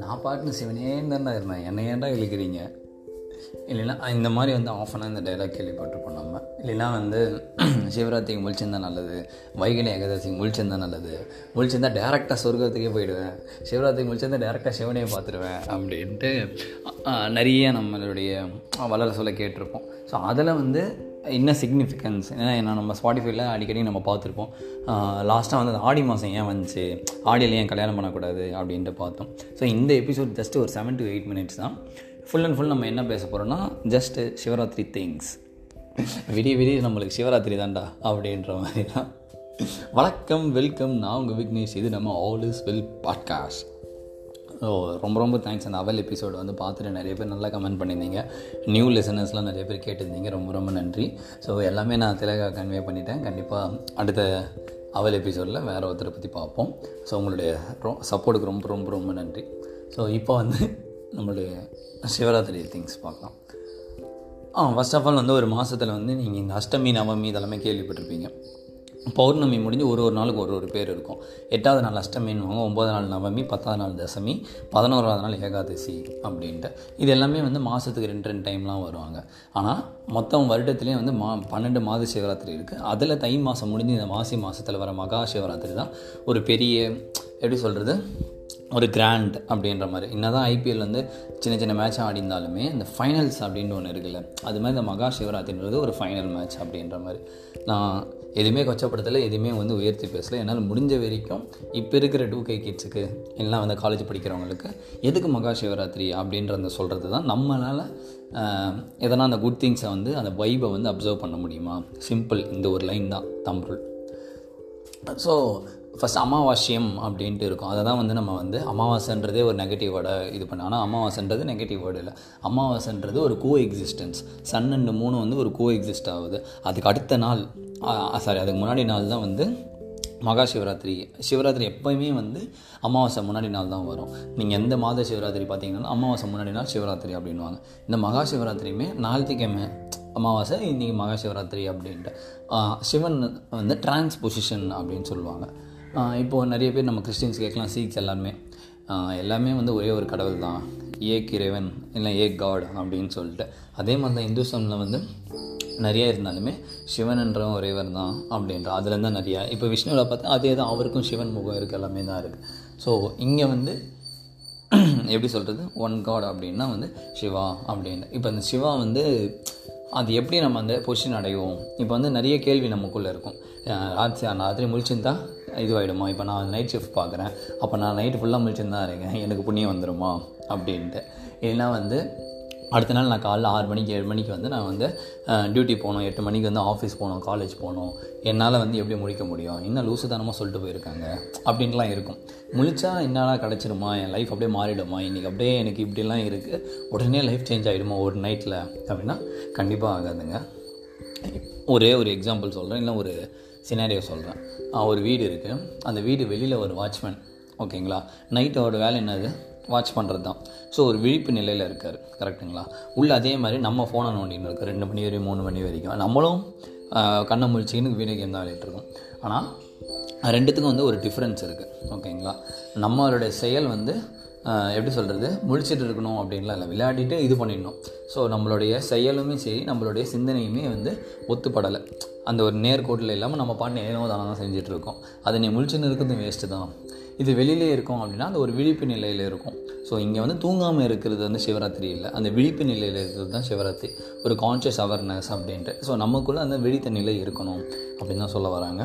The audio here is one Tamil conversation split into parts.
நான் பாட்டுன்னு சிவனேந்தாண்டா இருந்தேன், என்னை ஏண்டா இழுக்கிறீங்க. இல்லைன்னா இந்த மாதிரி வந்து ஆஃப் ஆனால் இந்த டைலாக் கேள்விப்பட்டிருப்போம் நம்ம. இல்லைன்னா வந்து சிவராத்திரிக்கு முழிச்சிருந்தா நல்லது, வைகணி ஏகாதசிக்கு முழிச்சிருந்தா நல்லது, முழிச்சிருந்தா டேரெக்டாக சொர்க்கத்துக்கே போயிடுவேன், சிவராத்திரிக்கு முழிச்சிருந்தா டேரெக்டாக சிவனையை பார்த்துருவேன் அப்படின்ட்டு நிறைய நம்மளுடைய வளர சொல்ல கேட்டிருப்போம். ஸோ அதில் வந்து என்ன சிக்னிஃபிகன்ஸ் ஏன்னா நம்ம ஸ்பாட்டிஃபைல அடிக்கடி நம்ம பார்த்துருப்போம். லாஸ்ட்டாக வந்து ஆடி மாதம் ஏன் வந்துச்சு, ஆடியில் ஏன் கல்யாணம் பண்ணக்கூடாது அப்படின்ட்டு பார்த்தோம். ஸோ இந்த எபிசோட் ஜஸ்ட்டு ஒரு 7 to 8 minutes தான். ஃபுல் அண்ட் ஃபுல் நம்ம என்ன பேச போகிறோன்னா ஜஸ்ட்டு சிவராத்திரி திங்ஸ். விடிய விடிய நம்மளுக்கு சிவராத்திரி தான்டா அப்படின்ற மாதிரி தான். வணக்கம், வெல்கம். நான் உங்கள் விக்னேஷ். இது நம்ம all is well podcast. So ரொம்ப ரொம்ப தேங்க்ஸ். அந்த அவல் எபிசோடு வந்து பார்த்துட்டு நிறைய பேர் நல்லா கமெண்ட் பண்ணியிருந்தீங்க, நியூ லிசனர்ஸ்லாம் நிறைய பேர் கேட்டிருந்தீங்க. ரொம்ப ரொம்ப நன்றி. ஸோ எல்லாமே நான் தெளிவாக கன்வே பண்ணிட்டேன். கண்டிப்பாக அடுத்த அவல் எபிசோடில் வேறு ஒருத்தரை பற்றி பார்ப்போம். ஸோ உங்களுடைய சப்போர்ட்டுக்கு ரொம்ப ரொம்ப ரொம்ப நன்றி. ஸோ இப்போ வந்து நம்மளுடைய சிவராத்திரி திங்ஸ் பார்க்கலாம். ஃபர்ஸ்ட் ஆஃப் ஆல் வந்து ஒரு மாதத்தில் வந்து நீங்கள் இந்த அஷ்டமி நவமி இதெல்லாமே கேள்விப்பட்டிருப்பீங்க. பௌர்ணமி முடிஞ்சு ஒரு நாளுக்கு ஒரு பேர் இருக்கும். 8வது நாள் அஷ்டமின்வாங்க, 9th நாள் நவமி, 10th நாள் தசமி, 11வது நாள் ஏகாதசி அப்படின்ட்டு. இது எல்லாமே வந்து மாதத்துக்கு 2 டைம்லாம் வருவாங்க. ஆனால் மொத்தம் வருடத்துலேயும் வந்து 12 மாத சிவராத்திரி இருக்குது. அதில் தை மாதம் முடிஞ்சு இந்த மாசி மாதத்தில் வர மகா சிவராத்திரி தான் ஒரு பெரிய, எப்படி சொல்கிறது, ஒரு கிராண்ட் அப்படின்ற மாதிரி. என்ன தான் ஐபிஎல் வந்து சின்ன சின்ன மேட்ச் ஆடிந்தாலுமே இந்த ஃபைனல்ஸ் அப்படின்னு ஒன்று இருக்குல்ல, அது மாதிரி இந்த மகா சிவராத்திரின்றது ஒரு ஃபைனல் மேட்ச் அப்படின்ற மாதிரி. நான் எதுவுமே கொச்சப்படுத்தலை, எதுவுமே வந்து உயர்த்தி பேசலை. என்னால் முடிஞ்ச வரைக்கும் இப்போ இருக்கிற 2K கிட்ஸுக்கு எல்லாம் வந்து காலேஜ் படிக்கிறவங்களுக்கு எதுக்கு மகா சிவராத்திரி அப்படின்றத சொல்கிறது தான். நம்மளால் எதனால் அந்த குட் திங்ஸை வந்து அந்த வைபை வந்து அப்சர்வ் பண்ண முடியுமா? சிம்பிள், இந்த ஒரு லைன் தான் தம்புள். ஸோ ஃபஸ்ட் அமாவாஸ்யம் அப்படின்ட்டு இருக்கும். அதை தான் வந்து நம்ம வந்து அமாவாசைன்றதே ஒரு நெகட்டிவ் வேர்டை இது பண்ண. ஆனால் அமாவாசைன்றது நெகட்டிவ் வேர்டு இல்லை. அமாவாசைன்றது ஒரு கோ எக்ஸிஸ்டன்ஸ். சன் அண்ட் மூணு வந்து ஒரு கோ எக்ஸிஸ்ட் ஆகுது. அதுக்கு அடுத்த நாள் அதுக்கு முன்னாடி நாள் தான் வந்து மகா சிவராத்திரி. சிவராத்திரி எப்போயுமே வந்து அமாவாசை முன்னாடி நாள் தான் வரும். நீங்கள் எந்த மாத சிவராத்திரி பார்த்தீங்கன்னா அமாவாசை முன்னாடி நாள் சிவராத்திரி அப்படின்வாங்க. இந்த மகா சிவராத்திரியுமே நாளைக்கிழமை அமாவாசை, இன்றைக்கி மகா சிவராத்திரி அப்படின்ட்டு. சிவன் வந்து டிரான்ஸ்பொசிஷன் அப்படின்னு சொல்லுவாங்க. இப்போது நிறைய பேர் நம்ம கிறிஸ்டின்ஸ் கேட்கலாம், சீக்ஸ் எல்லாமே வந்து ஒரே ஒரு கடவுள் தான், ஏக் இறைவன் இல்லை ஏக் காட் அப்படின்னு சொல்லிட்டு. அதே மாதிரி தான் இந்துசமில் வந்து நிறையா இருந்தாலுமே சிவன்ன்றவன் ஒரேவர் தான் அப்படின்ற. அதுலேருந்து தான் நிறையா இப்போ விஷ்ணுவில் பார்த்தா அதே தான், அவருக்கும் சிவன் முகம் இருக்குது, எல்லாமே தான் இருக்குது. ஸோ இங்கே வந்து எப்படி சொல்கிறது, ஒன் காட் அப்படின்னா வந்து சிவா அப்படின்னு. இப்போ அந்த சிவா வந்து அது எப்படி நம்ம அந்த பொசிஷன் அடைவோம்? இப்போ வந்து நிறைய கேள்வி நமக்குள்ளே இருக்கும். ராத்திரி முழிச்சிருந்தா இதுவாகிடுமா? இப்போ நான் நைட் ஷிஃப்ட் பார்க்குறேன், அப்போ நான் நைட்டு ஃபுல்லாக முழிச்சுன்னு தான் இருக்கேன், எனக்கு புண்ணியம் வந்துடுமா அப்படின்ட்டு. இல்லைன்னா வந்து அடுத்த நாள் நான் காலைல 6 மணிக்கு 7 மணிக்கு வந்து நான் வந்து டியூட்டி போகணும், 8 மணிக்கு வந்து ஆஃபீஸ் போகணும், காலேஜ் போகணும், என்னால் வந்து எப்படி முழிக்க முடியும், இன்னும் லூசுத்தனமாக சொல்லிட்டு போயிருக்காங்க அப்படின்லாம் இருக்கும். முழிச்சா என்னால் கிடச்சிருமா, என் லைஃப் அப்படியே மாறிடுமா, இன்றைக்கி அப்படியே எனக்கு இப்படிலாம் இருக்குது, உடனே லைஃப் சேஞ்ச் ஆகிடுமா ஒரு நைட்டில் அப்படின்னா கண்டிப்பாக ஆகாதுங்க. ஒரு எக்ஸாம்பிள் சொல்கிறேன், இல்லை ஒரு சினாரியோ சொல்கிறேன். ஒரு வீடு இருக்குது, அந்த வீடு வெளியில் ஒரு வாட்ச்மேன், ஓகேங்களா, நைட்டோட வேலை என்னது, வாட்ச் பண்ணுறது தான். ஸோ ஒரு விழிப்பு நிலையில் இருக்கார், கரெக்டுங்களா. உள்ள அதே மாதிரி நம்ம ஃபோனை நோண்டின்னு இருக்கோம் 2 மணி வரைக்கும் 3 மணி வரைக்கும். நம்மளும் கண்ணை முழிச்சிக்கின்னு வீடியோ கேம் தான் விளையாட்டுருக்கோம். ஆனால் ரெண்டுத்துக்கும் வந்து ஒரு டிஃப்ரென்ஸ் இருக்குது, ஓகேங்களா. நம்மளுடைய செயல் வந்து எப்படி சொல்கிறது, முழிச்சிட்டு இருக்கணும் அப்படின்லாம் இல்லை, விளையாடிட்டு இது பண்ணிடணும். ஸோ நம்மளுடைய செயலுமே சரி நம்மளுடைய சிந்தனையுமே வந்து ஒத்துப்படலை, அந்த ஒரு நேர்கோட்டில் இல்லாமல் நம்ம பாட்டு ஏனோ தானே தான் செஞ்சிட்ருக்கோம். அது நீ முழிச்சுன்னு இருக்கிறது வேஸ்ட்டு தான். இது வெளியிலே இருக்கும் அப்படின்னா அது ஒரு விழிப்பு நிலையில் இருக்கும். ஸோ இங்கே வந்து தூங்காமல் இருக்கிறது வந்து சிவராத்திரி இல்லை, அந்த விழிப்பு நிலையில் இருக்கிறது தான் சிவராத்திரி, ஒரு கான்ஷியஸ் அவேர்னஸ் அப்படின்ட்டு. ஸோ நமக்குள்ளே அந்த விழித்த நிலை இருக்கணும் அப்படின்னு தான் சொல்ல வராங்க.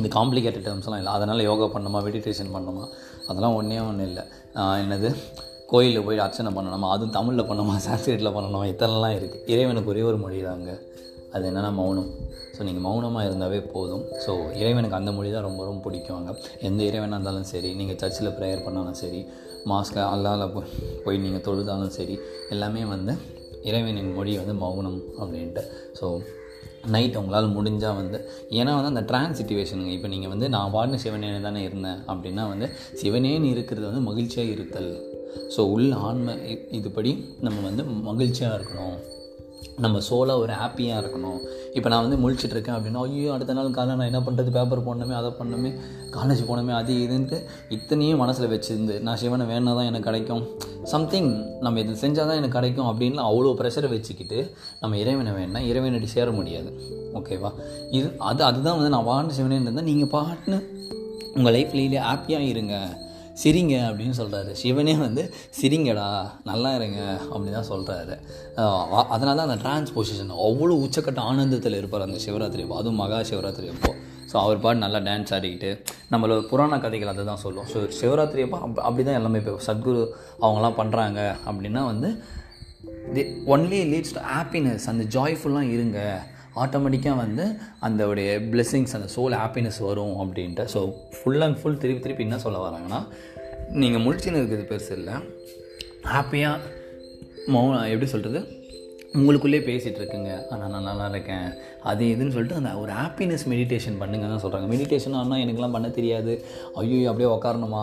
இது காம்ப்ளிகேட்டட் டேர்ம்ஸ்லாம் இல்லை. அதனால் யோகா பண்ணணுமா, மெடிடேஷன் பண்ணணுமா, அதெல்லாம் ஒன்றும் இல்லை. என்னது, கோயிலில் போய் அர்ச்சனை பண்ணணுமா, அதுவும் தமிழில் பண்ணணுமா, சான்ஸ்கிரிட்டில் பண்ணணுமா, இதெல்லாம் இருக்குது. இறைவனுக்கு ஒரே ஒரு மொழி தாங்க, அது என்னென்னா மௌனம். ஸோ நீங்கள் மௌனமாக இருந்தாவே போதும். ஸோ இறைவனுக்கு அந்த மொழி தான் ரொம்ப ரொம்ப பிடிக்குவாங்க. எந்த இறைவனாக இருந்தாலும் சரி, நீங்கள் சர்ச்சில் ப்ரேயர் பண்ணாலும் சரி, மாஸ்க்கு அல்லாஹ்ல போய் நீங்கள் தொழுதாலும் சரி, எல்லாமே வந்து இறைவனின் மொழி வந்து மௌனம் அப்படின்ட்டு. ஸோ நைட் உங்களால் முடிஞ்சால் வந்து, ஏன்னா வந்து அந்த ட்ரான்ஸ் சிச்சுவேஷனுங்க. இப்போ நீங்கள் வந்து நான் பாட்டு சிவனே தானே இருந்தேன் அப்படின்னா வந்து சிவனேன்னு இருக்கிறது வந்து மகிழ்ச்சியாக இருத்தல். ஸோ உள்ள ஆன்மை இதுபடி நம்ம வந்து மகிழ்ச்சியாக இருக்கணும், நம்ம சோலாக ஒரு ஹாப்பியாக இருக்கணும். இப்போ நான் வந்து முழிச்சிட்ருக்கேன் அப்படின்னா, ஐயோ அடுத்த நாள் காலையில் நான் என்ன பண்ணுறது, பேப்பர் போடணுமே, அதை பண்ணணுமே, காலேஜ் போகணுமே, அது இதுன்ட்டு இத்தனையும் மனசில் வச்சுருந்து நான் சிவனை வேணா தான் எனக்கு கிடைக்கும், சம்திங் நம்ம இது செஞ்சால் தான் எனக்கு கிடைக்கும் அப்படின்னு அவ்வளோ ப்ரெஷரை வச்சுக்கிட்டு நம்ம இறைவனை வேணா இறைவனடி சேர முடியாது. ஓகேவா? இது அதுதான் வந்து நான் வாடின சிவனே இருந்தால் நீங்கள் பாட்டுன்னு உங்கள் லைஃப்லேயே ஹாப்பியாக இருங்க, சிரிங்க அப்படின்னு சொல்கிறாரு. சிவனே வந்து சிரிங்கடா நல்லா இருங்க அப்படின்னு தான் சொல்கிறாரு. அதனால தான் அந்த டிரான்ஸ்போசிஷன் அவ்வளோ உச்சக்கட்ட ஆனந்தத்தில் இருப்பார் அந்த சிவராத்திரி, அதுவும் மகா சிவராத்திரி அப்போது. ஸோ அவர் பாட்டு நல்லா டான்ஸ் ஆடிக்கிட்டு நம்மளோட புராண கதைகள் அதை தான் சொல்லுவோம். ஸோ சிவராத்திரி அப்போ அப்படி தான் எல்லாமே இப்போ சத்குரு அவங்களாம் பண்ணுறாங்க அப்படின்னா வந்து ஒன்லி லீட்ஸ் டு ஹாப்பினஸ். அந்த ஜாய்ஃபுல்லாக இருங்க, ஆட்டோமேட்டிக்காக வந்து அந்தோடைய பிளெஸ்ஸிங்ஸ், அந்த சோல் ஹாப்பினஸ் வரும் அப்படின்ட்டு. ஸோ ஃபுல் அண்ட் ஃபுல் திருப்பி என்ன சொல்ல வராங்கன்னா, நீங்கள் முழிச்சின்னு இருக்கிறது பெருசு இல்லை, ஹாப்பியாக மௌனம் எப்படி சொல்கிறது உங்களுக்குள்ளே பேசிகிட்டு இருக்குங்க, ஆனால் நான் நல்லா இருக்கேன் அது இதுன்னு சொல்லிட்டு அந்த ஒரு ஹாப்பினஸ் மெடிடேஷன் பண்ணுங்க தான் சொல்கிறாங்க. மெடிடேஷன் ஆனால் எனக்குலாம் பண்ண தெரியாது, ஐயோ அப்படியே உக்காரணுமா,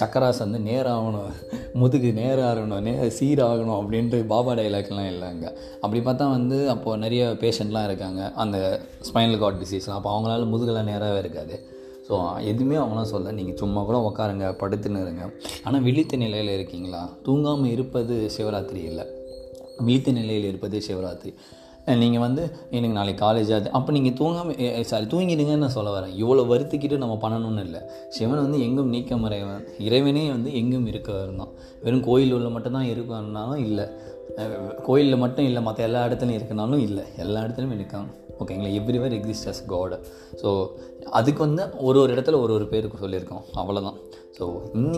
சக்கராஸ் வந்து நேராகணும், முதுகு நேராகணும், சீராகணும் அப்படின்ட்டு பாபா டைலாக்லாம் இல்லைங்க. அப்படி பார்த்தா வந்து அப்போது நிறைய பேஷண்ட்லாம் இருக்காங்க அந்த ஸ்பைனல் கார்ட் டிசீஸ்லாம், அப்போ அவங்களால முதுகெல்லாம் நேராகவே இருக்காது. ஸோ எதுவுமே அவங்களாம் சொல்ல, நீங்கள் சும்மா கூட உக்காருங்க, படுத்துன்னு இருங்க. ஆனால் விழித்த நிலையில் இருக்கீங்களா? தூங்காமல் இருப்பது சிவராத்திரி இல்லை, விழித்த நிலையில் இருப்பதே சிவராத்திரி. நீங்கள் வந்து எனக்கு நாளைக்கு காலேஜ் ஆகுது, அப்போ நீங்கள் தூங்கிடுங்கன்னு நான் சொல்ல வரேன். இவ்வளோ வருத்திக்கிட்டு நம்ம பண்ணணும்னு இல்லை. சிவன் வந்து எங்கும் நீக்க மறைவன், இறைவனே வந்து எங்கும் இருக்கவர் தான். வெறும் கோயில் உள்ள மட்டும்தான் இருக்கனாலும் இல்லை, கோயிலில் மட்டும் இல்லை, மற்ற எல்லா இடத்துலையும் இருக்கனாலும் இல்லை, எல்லா இடத்துலையும் இருக்காங்க. ஓகேங்களா? Everywhere exist as God. So அதுக்கு வந்து ஒரு இடத்துல ஒரு பேருக்கு சொல்லியிருக்கோம், அவ்வளோதான். ஸோ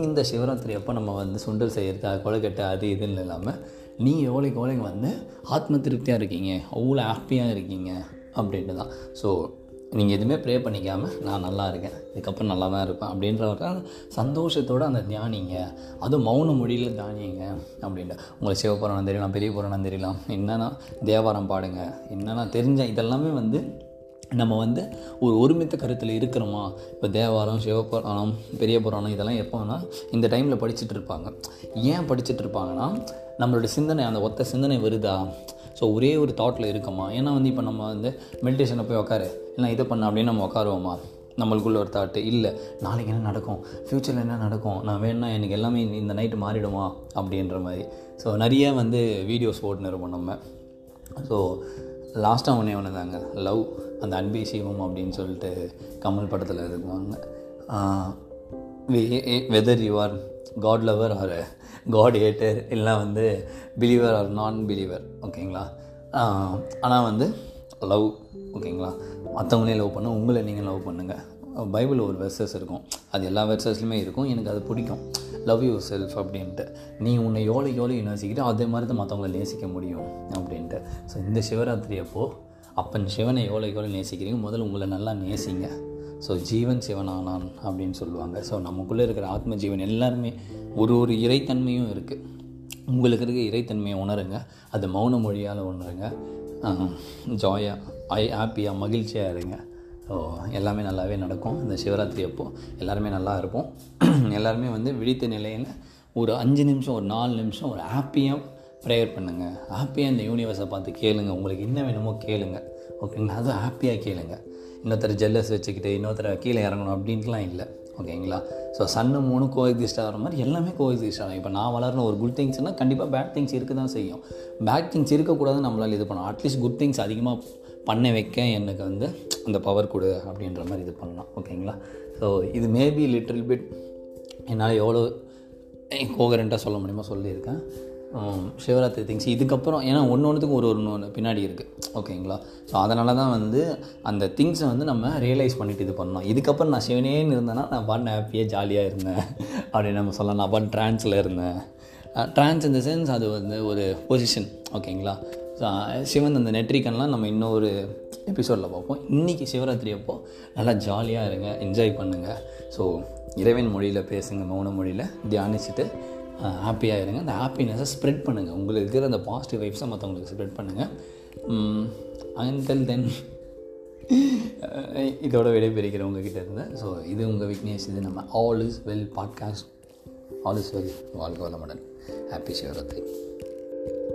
இந்த சிவராத்திரி அப்போ நம்ம வந்து சுண்டல் செய்கிறது, கொலைக்கட்டை, அது இதுன்னு இல்லாமல் நீங்கள் எவ்வளோக்கு வந்து ஆத்ம திருப்தியாக இருக்கீங்க, அவ்வளோ ஹாப்பியாக இருக்கீங்க அப்படின்ட்டு தான். ஸோ நீங்கள் எதுவுமே ப்ரே பண்ணிக்காமல் நான் நல்லா இருக்கேன், இதுக்கப்புறம் நல்லா தான் இருப்பேன் அப்படின்ற ஒரு சந்தோஷத்தோடு அந்த தியானிங்க, அதுவும் மௌன மொழியில் தியானிங்க அப்படின்ட்டு. உங்களுக்கு சிவபுராணம் தெரியலாம், பெரிய புராணம் தெரியலாம், என்னென்னா தேவாரம் பாடுங்க, என்னென்னா தெரிஞ்ச இதெல்லாமே வந்து நம்ம வந்து ஒரு ஒருமித்த கருத்தில் இருக்கிறோமா. இப்போ தேவாரம், சிவபுராணம், பெரிய புராணம் இதெல்லாம் எப்போனா இந்த டைமில் படிச்சுட்டு இருப்பாங்க. ஏன் படிச்சுட்டு இருப்பாங்கன்னா, நம்மளோட சிந்தனை அந்த ஒத்த சிந்தனை வருதா, ஸோ ஒரே ஒரு தாட்டில் இருக்கோமா. ஏன்னா வந்து இப்போ நம்ம வந்து மெடிடேஷனை போய் உட்காரு இல்லை இதை பண்ண அப்படின்னு நம்ம உட்காருவோமா, நம்மளுக்குள்ள ஒரு தாட்டு இல்லை நாளைக்கு என்ன நடக்கும், ஃப்யூச்சரில் என்ன நடக்கும், நான் வேணுன்னா எனக்கு எல்லாமே இந்த நைட்டு மாறிடுமா அப்படின்ற மாதிரி. ஸோ நிறைய வந்து வீடியோஸ் ஓட்டுன்னு இருப்போம் நம்ம. ஸோ லாஸ்ட்டாக ஒன்று தாங்க லவ், அந்த அன்பே சிவம் அப்படின்னு சொல்லிட்டு கமல் படத்தில் இருக்குவாங்க. Whether you are God lover or God hater, இல்லை வந்து பிலீவர் ஆர் நான் பிலீவர், ஓகேங்களா, ஆனால் வந்து லவ், ஓகேங்களா, மற்றவங்களே லவ் பண்ண, உங்களை நீங்கள் லவ் பண்ணுங்கள். பைபிளில் ஒரு வெர்சஸ் இருக்கும், அது எல்லா வெர்சஸ்லையுமே இருக்கும், எனக்கு அது பிடிக்கும், லவ் யுவர் செல்ஃப் அப்படின்ட்டு. நீ உன்னை எவ்வளோ நேசிக்கிட்டோ அதே மாதிரி தான் மற்றவங்கள நேசிக்க முடியும் அப்படின்ட்டு. ஸோ இந்த சிவராத்திரி அப்போது அப்பன் சிவனை எவ்வளோ நேசிக்கிறீங்க, முதல்ல உங்களை நல்லா நேசிங்க. ஸோ ஜீவன் சிவனானான் அப்படின்னு சொல்லுவாங்க. ஸோ நமக்குள்ளே இருக்கிற ஆத்ம ஜீவன் எல்லாருமே ஒரு இறைத்தன்மையும் இருக்குது. உங்களுக்கு இருக்கிற இறைத்தன்மையை உணருங்க, அது மௌன மொழியால் உணருங்க, ஜாயாக ஹாப்பியாக மகிழ்ச்சியாக இருங்க. ஸோ எல்லாமே நல்லாவே நடக்கும். இந்த சிவராத்திரி அப்போது எல்லாருமே நல்லா இருப்போம். எல்லாருமே வந்து விழித்த நிலையில் ஒரு 5 நிமிஷம், ஒரு 4 நிமிஷம் ஒரு ஹாப்பியாக ப்ரேயர் பண்ணுங்கள். ஹாப்பியாக இந்த யூனிவர்ஸை பார்த்து கேளுங்க, உங்களுக்கு என்ன வேணுமோ கேளுங்க, ஓகேங்களா, அதுவும் ஹாப்பியாக கேளுங்க. இன்னொருத்தர் ஜெல்லஸ் வச்சுக்கிட்டு இன்னொருத்தர் கீழே இறங்கணும் அப்படின்ட்டுலாம் இல்லை, ஓகேங்களா. ஸோ சன்னு மூணு கோஎக்ஸிஸ்ட் ஆகிற மாதிரி எல்லாமே கோஎக்ஸிஸ்ட் ஆகும். இப்போ நான் வளரணும் ஒரு குட் திங்ஸ்னால் கண்டிப்பாக பேட் திங்ஸ் இருக்க தான் செய்யும். பேட் திங்ஸ் இருக்கக்கூடாதுன்னு நம்மளால் இது பண்ணணும், அட்லீஸ்ட் குட் திங்ஸ் அதிகமாக பண்ண வைக்க எனக்கு வந்து அந்த பவர் கொடு அப்படின்ற மாதிரி இது பண்ணலாம், ஓகேங்களா. ஸோ இது மேபி லிட்டில் பிட் என்னால் எவ்வளோ கோகரண்ட்டாக சொல்ல முடியுமோ சொல்லியிருக்கேன். சிவராத்திரி திங்ஸ் இதுக்கப்புறம் ஏன்னா ஒன்றுத்துக்கும் ஒன்று பின்னாடி இருக்குது, ஓகேங்களா. ஸோ அதனால தான் வந்து அந்த திங்ஸை வந்து நம்ம ரியலைஸ் பண்ணிவிட்டு இது பண்ணோம். இதுக்கப்புறம் நான் சிவனேன்னு இருந்தேன்னா நான் பாட்டு ஹாப்பியாக ஜாலியாக இருந்தேன் அப்படின்னு நம்ம சொல்லலாம். நான் பாட்டு ட்ரான்ஸில் இருந்தேன், ட்ரான்ஸ் இந்த சென்ஸ் அது வந்து ஒரு பொசிஷன், ஓகேங்களா. ஸோ சிவன் அந்த நெற்றிக்கன்லாம் நம்ம இன்னொரு எபிசோடில் பார்ப்போம். இன்றைக்கி சிவராத்திரி அப்போது நல்லா ஜாலியாக இருங்க, என்ஜாய் பண்ணுங்கள். ஸோ இறைவன் மொழியில் பேசுங்க, மௌன மொழியில் தியானிச்சுட்டு ஹாப்பியாக இருங்க. அந்த ஹாப்பினஸை ஸ்ப்ரெட் பண்ணுங்கள், உங்களுக்கு இருக்கிற அந்த பாசிட்டிவ் வைப்ஸை மற்றவங்களுக்கு ஸ்ப்ரெட் பண்ணுங்கள். அண்டல் தென் இதோட விடைபெறுகிறேன் உங்ககிட்ட இருந்து. ஸோ இது உங்கள் விக்னேஷ், இது நம்ம all is well podcast. All is well, வாழ்க வளமுடன், ஹாப்பி சிவராத்திரி.